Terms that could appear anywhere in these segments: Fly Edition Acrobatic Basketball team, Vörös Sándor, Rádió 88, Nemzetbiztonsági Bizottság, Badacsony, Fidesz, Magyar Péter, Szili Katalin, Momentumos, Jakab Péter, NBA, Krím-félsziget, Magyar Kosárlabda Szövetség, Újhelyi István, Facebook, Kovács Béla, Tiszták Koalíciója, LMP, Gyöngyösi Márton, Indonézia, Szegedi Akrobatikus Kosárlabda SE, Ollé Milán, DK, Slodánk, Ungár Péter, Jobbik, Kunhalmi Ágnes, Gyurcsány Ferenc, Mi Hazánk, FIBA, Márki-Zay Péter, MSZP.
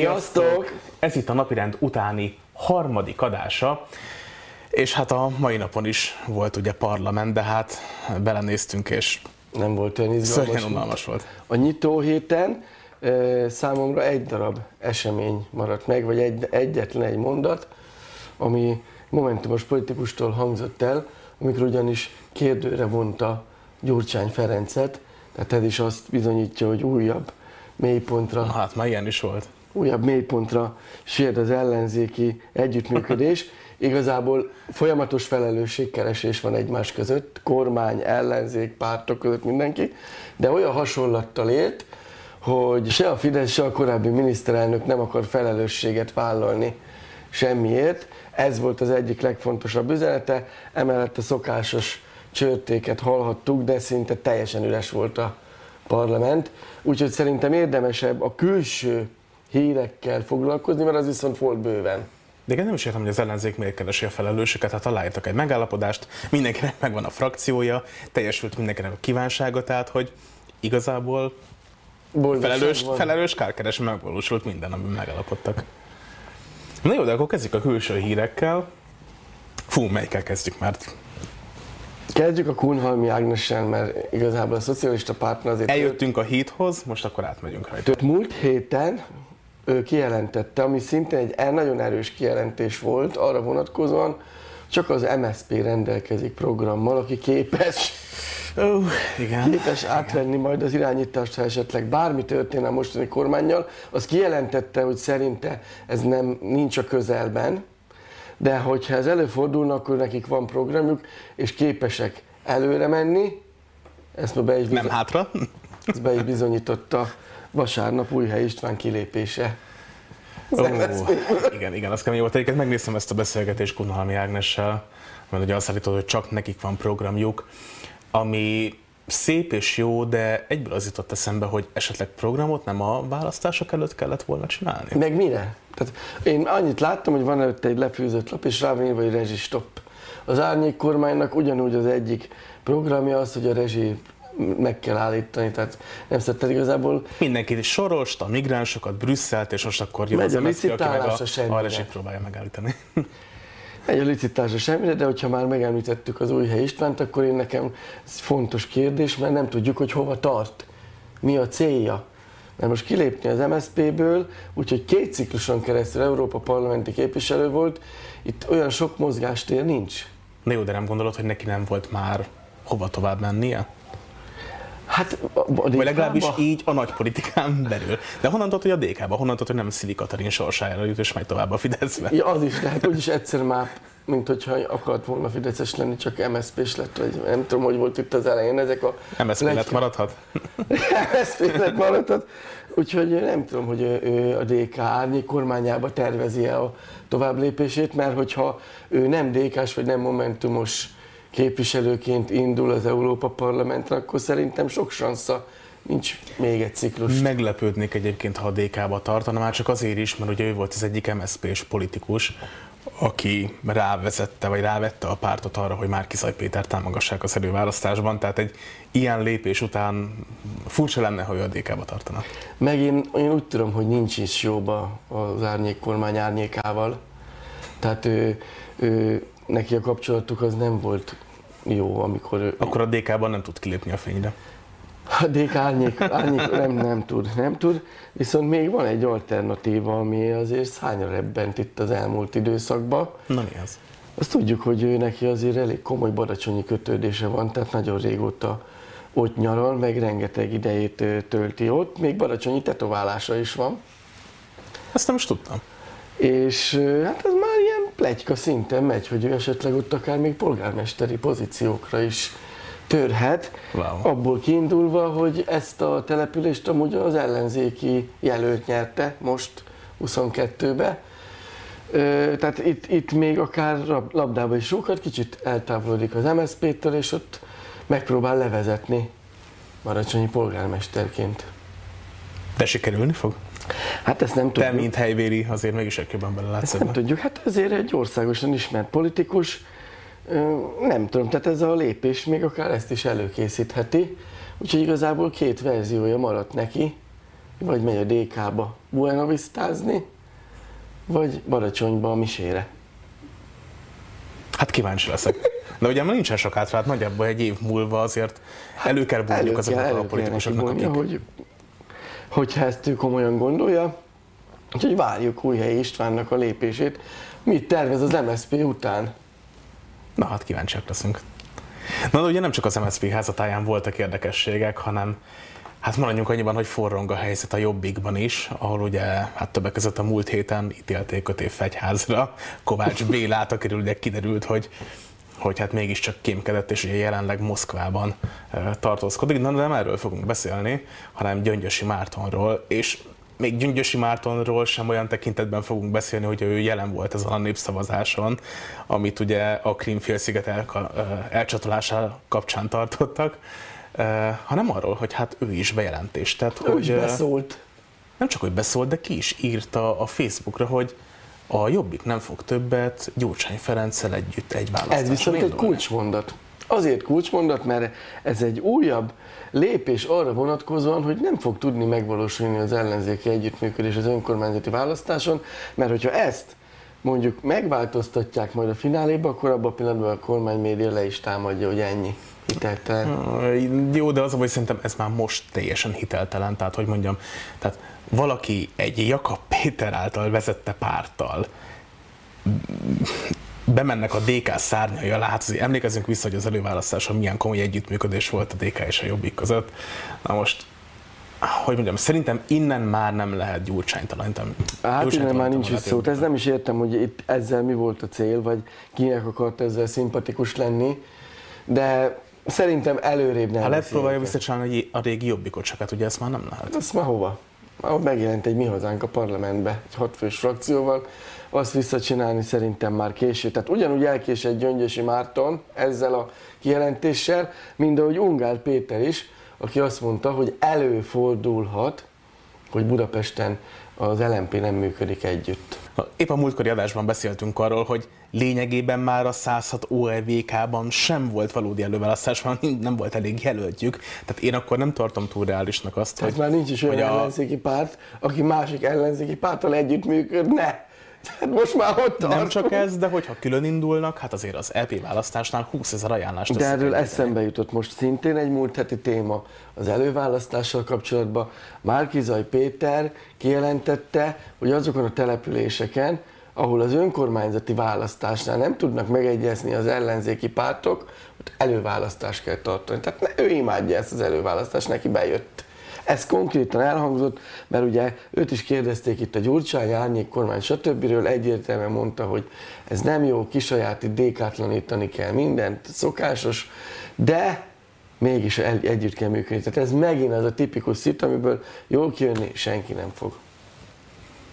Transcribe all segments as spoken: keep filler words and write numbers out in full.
Sziasztok! Sziasztok! Ez itt a napirend utáni harmadik adása, és hát a mai napon is volt ugye parlament, de hát belenéztünk, és nem volt olyan izgalmas. Szörnyen unalmas volt. A nyitó héten számomra egy darab esemény maradt meg, vagy egy, egyetlen egy mondat, ami Momentumos politikustól hangzott el, amikor ugyanis kérdőre vonta Gyurcsány Ferencet, tehát ez is azt bizonyítja, hogy újabb mélypontra... Hát már ilyen is volt. Újabb mélypontra sért az ellenzéki együttműködés. Igazából folyamatos felelősségkeresés van egymás között, kormány, ellenzék, pártok között mindenki, de olyan hasonlattal élt, hogy se a Fidesz, se a korábbi miniszterelnök nem akar felelősséget vállalni semmiért. Ez volt az egyik legfontosabb üzenete, emellett a szokásos csörtéket hallhattuk, de szinte teljesen üres volt a parlament. Úgyhogy szerintem érdemesebb a külső hírekkel foglalkozni, mert az viszont volt bőven. De én nem is értem, hogy az ellenzék miért keresi a felelősöket, hát találtak egy megállapodást, mindenkinek megvan a frakciója, teljesült mindenkinek a kívánsága, tehát hogy igazából felelős, felelős kárkeres megvalósult minden, amiben megállapodtak. Na jó, de akkor kezdjük a külső hírekkel. Fú, melyikkel kezdjük már? Kezdjük a Kunhalmi Ágnessel, mert igazából a szocialista pártnál azért... Eljöttünk a híthoz, most akkor átmegyünk rajta. Múlt héten ő kijelentette, ami szintén egy nagyon erős kijelentés volt, arra vonatkozóan, csak az em es zé pé rendelkezik programmal, aki képes, uh, igen, képes igen. átvenni majd az irányítást, ha esetleg bármi történne a mostani kormánnyal. Az kijelentette, hogy szerinte ez nem, nincs a közelben, de hogyha ez előfordulna, akkor nekik van programjuk, és képesek előre menni. Ezt be is bizony... nem hátra. Ezt be is bizonyította vasárnap Újhelyi István kilépése. Ó, igen, igen, az kemény volt. Egyébként megnéztem ezt a beszélgetést Kunhalmi Ágnessel, mert ugye azt állítod, hogy csak nekik van programjuk, ami szép és jó, de egyből az jutott eszembe, hogy esetleg programot nem a választások előtt kellett volna csinálni. Meg mire? Tehát én annyit láttam, hogy van előtte egy lefűzött lap, és rá van írva, hogy rezsistopp. Az árnyék kormánynak ugyanúgy az egyik programja az, hogy a rezsi meg kell állítani, tehát nem szeretett igazából... Mindenki sorost, a migránsokat, Brüsszelt, és most akkor jön az em es zé pé, aki meg a, a, a rezsit próbálja megállítani. Megy a licitása semmire, de hogyha már megemlítettük az Újhelyi Istvánt, akkor én nekem ez fontos kérdés, mert nem tudjuk, hogy hova tart, mi a célja. Mert most kilépni az em es zé pé-ből, úgyhogy két cikluson keresztül Európa parlamenti képviselő volt, itt olyan sok mozgástér nincs. Na jó, de nem gondolod, hogy neki nem volt már hova tovább mennie? Hát a, a Vagy legalábbis így a nagy politikán belül. De honnan tudod, hogy a dé ká-ba? Honnan tudod, hogy nem Szili Katalin sorsájára jut, és megy tovább a Fideszbe? Ja, az is, de hát úgyis egyszer már, mint hogyha akart volna Fideszes lenni, csak em es zé pés lett, vagy nem tudom, hogy volt itt az elején ezek a... em es zé pé lett maradhat? em es zé pé lett maradhat, úgyhogy nem tudom, hogy ő a dé ká árnyék kormányába tervezi-e a tovább lépését, mert hogyha ő nem dé ká-s, vagy nem momentumos képviselőként indul az Európa Parlamentre, akkor szerintem sok sansza nincs még egy ciklus. Meglepődnék egyébként, ha a dé ká-ba tartana, már csak azért is, mert ugye ő volt az egyik em es zé pés politikus, aki rávezette, vagy rávette a pártot arra, hogy Márki-Zay Péter támogassák az előválasztásban, tehát egy ilyen lépés után furcsa lenne, ha ő a dé ká-ba tartana. Meg én, én úgy tudom, hogy nincs is jóba az árnyék kormány árnyékával, tehát ő, ő, neki a kapcsolatuk az nem volt jó, amikor... Ő... Akkor a dé ká-ban nem tud kilépni a fényre. A dé ká árnyék, árnyék nem, nem tud, nem tud, viszont még van egy alternatíva, ami azért szányra rebbent itt az elmúlt időszakban. Na mi az? Azt tudjuk, hogy ő neki azért elég komoly badacsonyi kötődése van, tehát nagyon régóta ott nyaral, meg rengeteg idejét tölti ott, még badacsonyi tetoválása is van. Ezt nem is tudtam. És hát ez már ilyen pletyka szinten megy, hogy ő esetleg ott akár még polgármesteri pozíciókra is törhet, wow. Abból kiindulva, hogy ezt a települést amúgy az ellenzéki jelölt nyerte most huszonkettőbe. Tehát itt, itt még akár labdába is rúghat, kicsit eltávolodik az em es zé pé-től, és ott megpróbál levezetni badacsonyi polgármesterként. De sikerülni fog? Hát ezt nem tudjuk. Te, mint helyvéri, azért mégis egyébben bele látszod. Nem tudjuk, hát azért egy országosan ismert politikus, nem tudom, tehát ez a lépés még akár ezt is előkészítheti, úgyhogy igazából két verziója maradt neki, vagy megy a dé ká-ba buenavistázni, vagy Baracsonyba a misére. Hát kíváncsi leszek. De ugye már nincsen sok átrált, nagyjából egy év múlva azért elő kell bújjuk azoknak a politikusoknak, akik... Hogy, hogyha ezt ő komolyan gondolja, úgyhogy várjuk Újhelyi Istvánnak a lépését. Mit tervez az em es zé pé után? Na hát kíváncsiak leszünk. Na de ugye nem csak az em es zé pé házatáján voltak érdekességek, hanem hát maradjunk annyiban, hogy forrong a helyzet a Jobbikban is, ahol ugye hát többek között a múlt héten ítélték öt év fegyházra Kovács Bélát, akiről ugye kiderült, hogy, hogy hát mégiscsak kémkedett, és ugye jelenleg Moszkvában tartózkodik. Na de nem erről fogunk beszélni, hanem Gyöngyösi Mártonról, és még Gyöngyösi Mártonról sem olyan tekintetben fogunk beszélni, hogy ő jelen volt ezen a népszavazáson, amit ugye a Krím-félsziget el- elcsatolása kapcsán tartottak, hanem arról, hogy hát ő is bejelentést tett. Ő hogy, is beszólt. Nem csak, hogy beszólt, de ki is írta a Facebookra, hogy a Jobbik nem fog többet Gyurcsány Ferenccel együtt egy választáson. Ez viszont indulni. Egy kulcsmondat. Azért kulcsmondat, mert ez egy újabb lépés arra vonatkozóan, hogy nem fog tudni megvalósulni az ellenzéki együttműködés az önkormányzati választáson, mert hogyha ezt mondjuk megváltoztatják majd a fináléba, akkor abban a pillanatban a kormánymédia le is támadja, hogy ennyi. Hiteltelen. Jó, de az, hogy szerintem ez már most teljesen hiteltelen, tehát hogy mondjam, tehát valaki egy Jakab Péter által vezette párttal bemennek a dé ká szárnyai alá, hát azért emlékezzünk vissza, hogy az előválasztáson milyen komoly együttműködés volt a dé ká és a Jobbik között. Na most, hogy mondjam, szerintem innen már nem lehet gyurcsánytalanítani. Hát innen már nincs is szót, ez nem is értem, hogy itt ezzel mi volt a cél, vagy kinek akart ezzel szimpatikus lenni, de szerintem előrébb nem. Ha lehet próbálja visszacsinálni a régi Jobbikot, csak hát ugye ezt már nem lehet. Ezt már hova? Ahogy megjelent egy Mi Hazánk a parlamentbe, egy hatfős frakcióval, azt visszacsinálni szerintem már késő. Tehát ugyanúgy elkésett Gyöngyösi Márton ezzel a kijelentéssel, mint ahogy Ungár Péter is, aki azt mondta, hogy előfordulhat, hogy Budapesten az el em pé nem működik együtt. Épp a múltkori adásban beszéltünk arról, hogy lényegében már a százhat o e vé ká-ban sem volt valódi előválasztás, mert nem volt elég jelöltjük. Tehát én akkor nem tartom túl reálisnak azt, tehát hogy... Tehát már nincs is olyan ellenzéki a... párt, aki másik ellenzéki párttal együttműködne. Tehát most már ott tartom. Nem csak ez, de hogyha külön indulnak, hát azért az é pé választásnál húszezer ajánlást... De erről eszembe jutott most szintén egy múlt heti téma az előválasztással kapcsolatban. Márki-Zay Péter kijelentette, hogy azokon a településeken, ahol az önkormányzati választásnál nem tudnak megegyezni az ellenzéki pártok, ott előválasztást kell tartani. Tehát ő imádja ezt az előválasztást, neki bejött. Ez konkrétan elhangzott, mert ugye őt is kérdezték itt a Gyurcsány, árnyék kormány stb. Egyértelműen mondta, hogy ez nem jó, kisajátít, dékátlanítani kell mindent, szokásos, de mégis együtt kell működni. Tehát ez megint az a tipikus szit, amiből jól kijönni senki nem fog.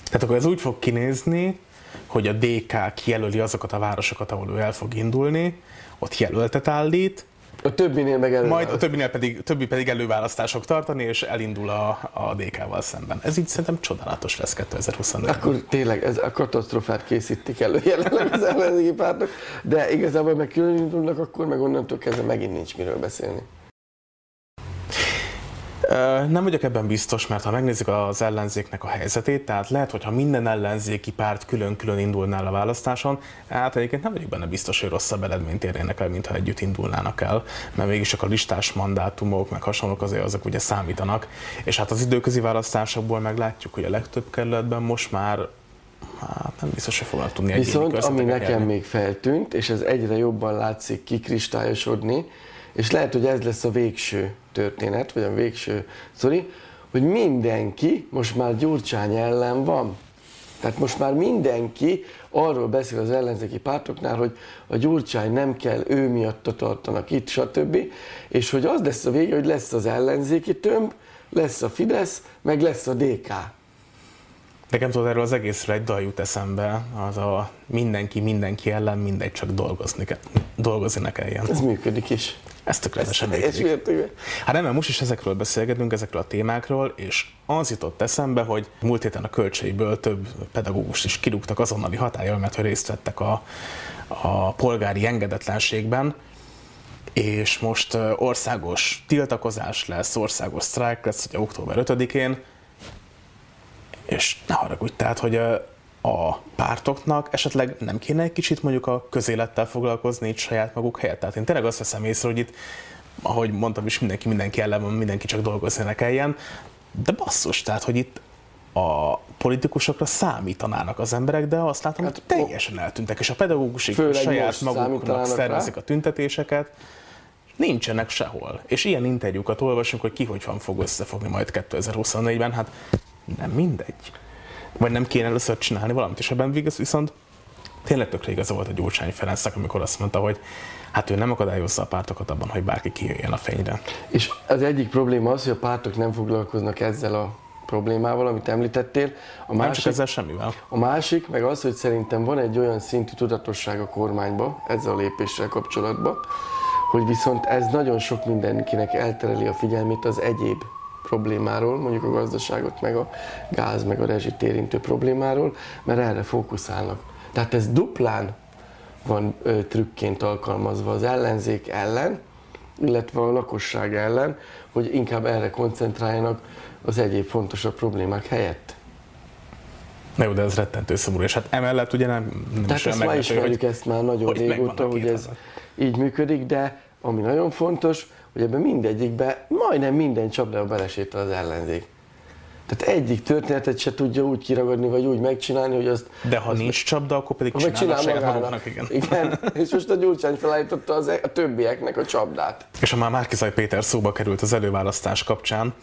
Tehát akkor ez úgy fog kinézni, hogy a dé ká kijelöli azokat a városokat, ahol ő el fog indulni, ott jelöltet állít, a többinél meg előválasztás. Majd a többinél pedig, többi pedig előválasztások tartani, és elindul a, a dé ká-val szemben. Ez így szerintem csodálatos lesz kétezer-huszonnégyben. Akkor tényleg ez a katasztrofát készítik elő jelenleg az ellenzéki pártok, de igazából meg külön indulnak, akkor meg onnantól kezdve megint nincs miről beszélni. Nem vagyok ebben biztos, mert ha megnézzük az ellenzéknek a helyzetét, tehát lehet, hogyha minden ellenzéki párt külön-külön indulnál a választáson, hát egyébként nem vagyok benne biztos, hogy rosszabb eredményt érjenek el, mintha együtt indulnának el, mert mégiscsak a listás mandátumok, meg hasonlók azért azok ugye számítanak, és hát az időközi választásokból meglátjuk, hogy a legtöbb kerületben most már hát nem biztos, hogy fognak tudni egyéni viszont, ami nekem jelni. Még feltűnt, és ez egyre jobban látszik kikristályosodni, és lehet, hogy ez lesz a végső történet, vagy a végső sztori, hogy mindenki most már Gyurcsány ellen van. Tehát most már mindenki arról beszél az ellenzéki pártoknál, hogy a Gyurcsány nem kell, ő miatta tartanak itt, stb. És hogy az lesz a vége, hogy lesz az ellenzéki tömb, lesz a Fidesz, meg lesz a dé ká. Nekem tudod, erről az egészről egy dal jut eszembe, az a mindenki mindenki ellen, mindegy, csak dolgozni, dolgozni kelljen. Ez működik is. Ez tökéletesen működik. Hát nem, mert most is ezekről beszélgetünk, ezekről a témákról, és az jutott eszembe, hogy múlt héten a költségből több pedagógust is kirúgtak azonnali hatállyal, mert hogy részt vettek a, a polgári engedetlenségben, és most országos tiltakozás lesz, országos sztrájk lesz, ugye október ötödikén, És ne haragudj, tehát, hogy a pártoknak esetleg nem kéne egy kicsit mondjuk a közélettel foglalkozni itt saját maguk helyett. Tehát én tényleg azt veszem észre, hogy itt, ahogy mondtam is, mindenki mindenki ellen van, mindenki csak dolgozni ne kelljen, de basszus, tehát, hogy itt a politikusokra számítanának az emberek, de azt látom, hát, hogy teljesen eltűntek, és a pedagógusik saját maguknak szervezik rá a tüntetéseket, nincsenek sehol. És ilyen interjúkat olvasunk, hogy ki hogyan fog összefogni majd kétezer-huszonnégyben, hát nem mindegy. Vagy nem kéne először csinálni valamit, és ebben végül viszont tényleg tökre igaza volt a Gyurcsány Ferencnek, amikor azt mondta, hogy hát ő nem akadályozza a pártokat abban, hogy bárki kijöjjön a fényre. És az egyik probléma az, hogy a pártok nem foglalkoznak ezzel a problémával, amit említettél. A másik, nem csak ezzel semmivel. A másik meg az, hogy szerintem van egy olyan szintű tudatosság a kormányban, ezzel a lépéssel kapcsolatban, hogy viszont ez nagyon sok mindenkinek eltereli a figyelmét az egyéb problémáról, mondjuk a gazdaságot, meg a gáz, meg a rezsit érintő problémáról, mert erre fókuszálnak. Tehát ez duplán van ö, trükként alkalmazva az ellenzék ellen, illetve a lakosság ellen, hogy inkább erre koncentráljanak az egyéb fontosabb problémák helyett. Na jó, de ez rettentő szomorú, és hát emellett ugye nem, nem tehát is ezt már ismerjük ezt már nagyon hogy régóta, hogy ez hazat. Így működik, de ami nagyon fontos, hogy ebben mindegyikben, majdnem minden csapdába belesétál az ellenzék. Tehát egyik történetet se tudja úgy kiragadni, vagy úgy megcsinálni, hogy azt... De ha azt nincs csapda, akkor pedig csinálnak saját magának, igen. Igen, és most a Gyurcsány felállította az, a többieknek a csapdát. És ha már Márki-Zay Péter szóba került az előválasztás kapcsán,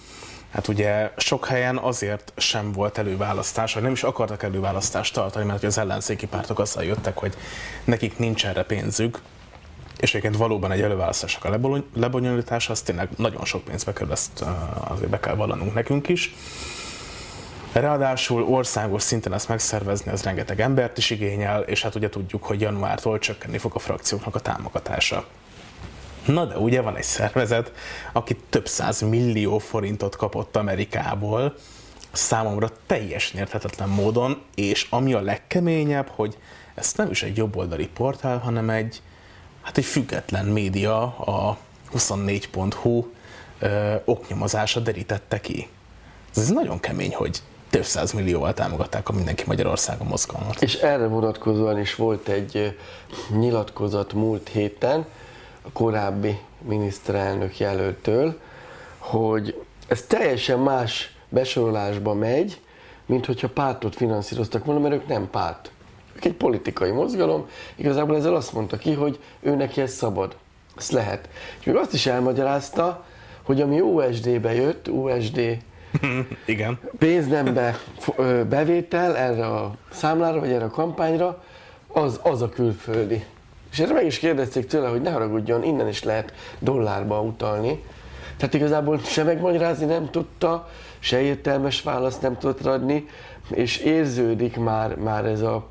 hát ugye sok helyen azért sem volt előválasztás, vagy nem is akartak előválasztást tartani, mert az ellenzéki pártok azzal jöttek, hogy nekik nincs erre pénzük, és egyébként valóban egy előválasztásnak a lebonyolítása, az tényleg nagyon sok pénzbe kerül, ezt azért be kell vallanunk nekünk is. Ráadásul országos szinten ezt megszervezni, az rengeteg embert is igényel, és hát ugye tudjuk, hogy januártól csökkenni fog a frakcióknak a támogatása. Na de ugye van egy szervezet, aki több száz millió forintot kapott Amerikából, számomra teljesen érthetetlen módon, és ami a legkeményebb, hogy ez nem is egy jobboldali portál, hanem egy hát egy független média, a huszonnégy pont hú ö, oknyomozása derítette ki. Ez nagyon kemény, hogy több száz millióval támogatták a Mindenki Magyarországon mozgalmat. És erre vonatkozóan is volt egy nyilatkozat múlt héten a korábbi miniszterelnök jelöltől, hogy ez teljesen más besorolásba megy, mint hogyha pártot finanszíroztak volna, mert ők nem párt. Egy politikai mozgalom, igazából ezzel azt mondta ki, hogy ő neki ez szabad, ezt lehet. És még azt is elmagyarázta, hogy ami u es dé-be jött, u es dé igen. pénznembe bevétel erre a számlára, vagy erre a kampányra, az, az a külföldi. És erre meg is kérdezték tőle, hogy ne haragudjon, innen is lehet dollárba utalni. Tehát igazából se megmagyarázni nem tudta, se értelmes választ nem tudott adni, és érződik már, már ez a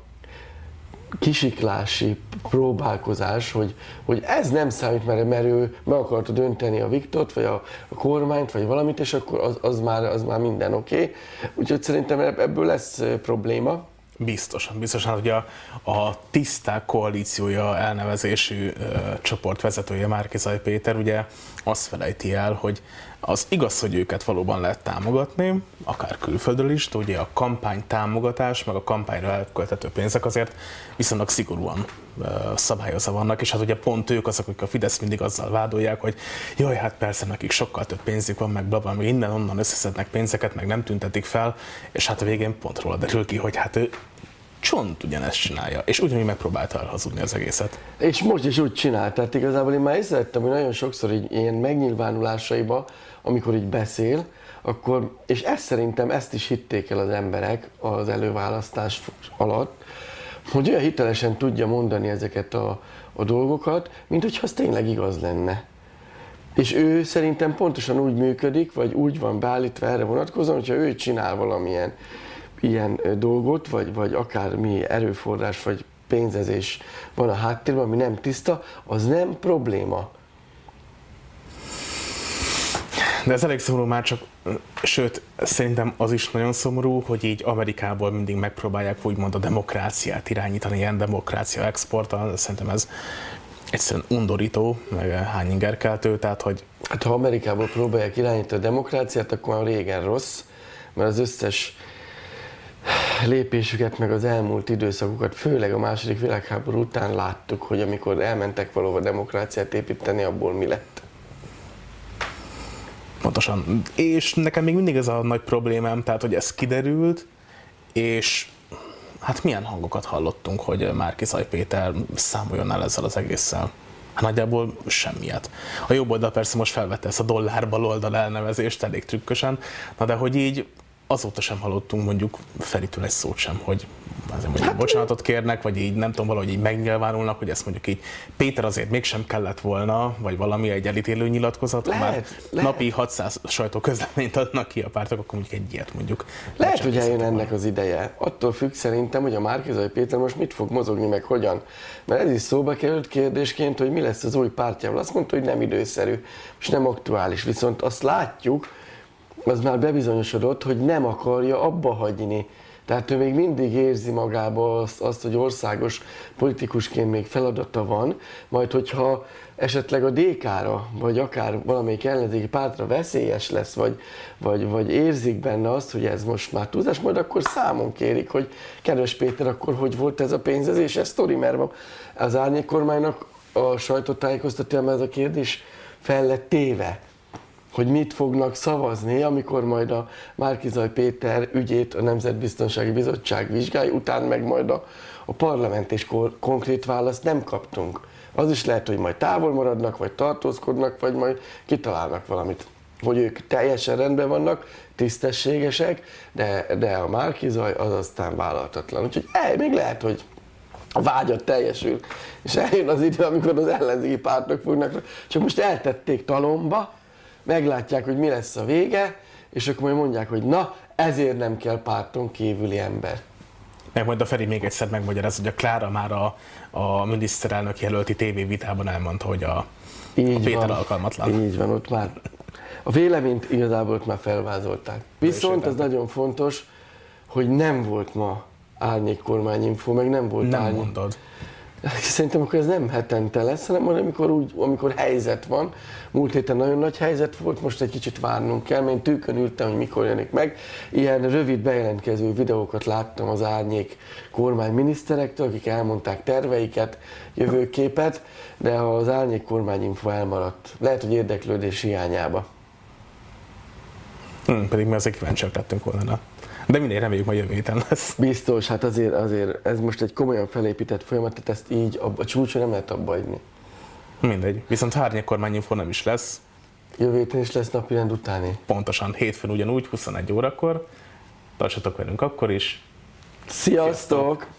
kisiklási próbálkozás, hogy, hogy ez nem számít, mert ő be akarta dönteni a Viktort, vagy a, a kormányt, vagy valamit, és akkor az, az, már, az már minden oké. Okay. Úgyhogy szerintem ebből lesz probléma. Biztosan, biztosan, hogy a, a Tiszták Koalíciója elnevezésű ö, csoport vezetője Márki-Zay Péter ugye azt felejti el, hogy az igaz, hogy őket valóban lehet támogatni, akár külföldről is, de ugye a kampány támogatás, meg a kampányra elköltető pénzek azért viszonylag szigorúan ö, szabályozva vannak, és hát ugye pont ők azok, akik a Fidesz mindig azzal vádolják, hogy jaj, hát persze nekik sokkal több pénzük van, meg blabla, meg innen-onnan összeszednek pénzeket, meg nem tüntetik fel, és hát a végén pont róla derül ki, hogy hát ő csont ugyanezt csinálja, és ugyanúgy megpróbálta elhazudni az egészet. És most is úgy csinál, tehát igazából én már észrevettem, hogy nagyon sokszor így ilyen megnyilvánulásaiba, amikor így beszél, akkor, és ezt szerintem ezt is hitték el az emberek az előválasztás alatt, hogy olyan hitelesen tudja mondani ezeket a, a dolgokat, mint hogyha az tényleg igaz lenne. És ő szerintem pontosan úgy működik, vagy úgy van beállítva erre vonatkozóan, hogyha ő csinál valamilyen ilyen dolgot, vagy, vagy akármi erőforrás, vagy pénzezés van a háttérben, ami nem tiszta, az nem probléma. De ez elég szomorú már csak, sőt, szerintem az is nagyon szomorú, hogy így Amerikából mindig megpróbálják úgymond a demokráciát irányítani, ilyen demokrácia exporttal, de szerintem ez egyszerűen undorító, meg hányingerkeltő, tehát hogy... Hát ha Amerikából próbálják irányítani a demokráciát, akkor már régen rossz, mert az összes lépésüket, meg az elmúlt időszakokat, főleg a második világháború után láttuk, hogy amikor elmentek valóban demokráciát építeni, abból mi lett. Pontosan. És nekem még mindig ez a nagy problémám, tehát hogy ez kiderült, és hát milyen hangokat hallottunk, hogy Márki-Zay Péter számoljon el ezzel az egésszel. Hát nagyjából semmiet. A jobb oldal persze most felvette ezt a dollár baloldal elnevezést elég trükkösen, na de hogy így azóta sem hallottunk mondjuk Feritől egy szót sem, hogy azért mondjuk bocsánatot kérnek, vagy így nem tudom, valahogy így megnyilvánulnak, hogy ezt mondjuk így Péter azért mégsem kellett volna, vagy valami egy elítélő nyilatkozat, lehet, már lehet. Napi hatszáz sajtóközleményt adnak ki a pártok, akkor mondjuk egy ilyet mondjuk. Lehet, hogy eljön ennek az ideje. Attól függ szerintem, hogy a Márki-Zay Péter most mit fog mozogni, meg hogyan. Mert ez is szóba került kérdésként, hogy mi lesz az új pártjával. Azt mondta, hogy nem időszerű, és nem aktuális. Viszont azt látjuk, az már bebizonyosodott, hogy nem akarja abba hagyni. Tehát ő még mindig érzi magába azt, azt, hogy országos politikusként még feladata van, majd hogyha esetleg a dé ká-ra, vagy akár valamelyik ellenzéki pártra veszélyes lesz, vagy, vagy, vagy érzik benne azt, hogy ez most már túlzás, majd akkor számon kérik, hogy kedves Péter, akkor hogy volt ez a pénzezés, ez sztori, mert az árnyék kormánynak a sajtótájékoztatójában ez a kérdés fel lett téve, hogy mit fognak szavazni, amikor majd a Márki-Zay Péter ügyét a Nemzetbiztonsági Bizottság vizsgálja, után meg majd a, a parlament és kor, konkrét választ nem kaptunk. Az is lehet, hogy majd távol maradnak, vagy tartózkodnak, vagy majd kitalálnak valamit. Hogy ők teljesen rendben vannak, tisztességesek, de, de a Márki-Zay az aztán vállalhatatlan. Úgyhogy el, még lehet, hogy a vágyat teljesül, és eljön az idő, amikor az ellenzéki pártok fognak, csak most eltették talomba, meglátják, hogy mi lesz a vége, és akkor majd mondják, hogy na, ezért nem kell párton kívüli ember. Meg majd a Feri még egyszer megmagyaráz, hogy a Klára már a, a miniszterelnök jelölti tévévitában elmondta, hogy a, a Péter alkalmatlan. Így van, ott már a véleményt igazából ott már felvázolták. Viszont ez nagyon fontos, hogy nem volt ma árnyék kormányinfó, meg nem volt nem árnyék. Mondod. Szerintem akkor ez nem hetente lesz, hanem amikor, úgy, amikor helyzet van. Múlt héten nagyon nagy helyzet volt, most egy kicsit várnunk kell, mert én tűkön ültem, hogy mikor jönnek meg. Ilyen rövid bejelentkező videókat láttam az árnyék kormány miniszterektől, akik elmondták terveiket, jövőképet, de az árnyék kormányinfo elmaradt. Lehet, hogy érdeklődés hiányába. Hmm, pedig mi azért kíváncsiak lettünk volna. De minél reméljük, majd jövő héten lesz. Biztos, hát azért, azért ez most egy komolyan felépített folyamat, tehát ezt így a csúcson nem lehet abba adni. Mindegy, viszont árnyék kormányinfó nem is lesz. Jövő héten is lesz napirend utáni. Pontosan, hétfőn ugyanúgy, huszonegy órakor. Tartsatok velünk akkor is. Sziasztok! Sziasztok.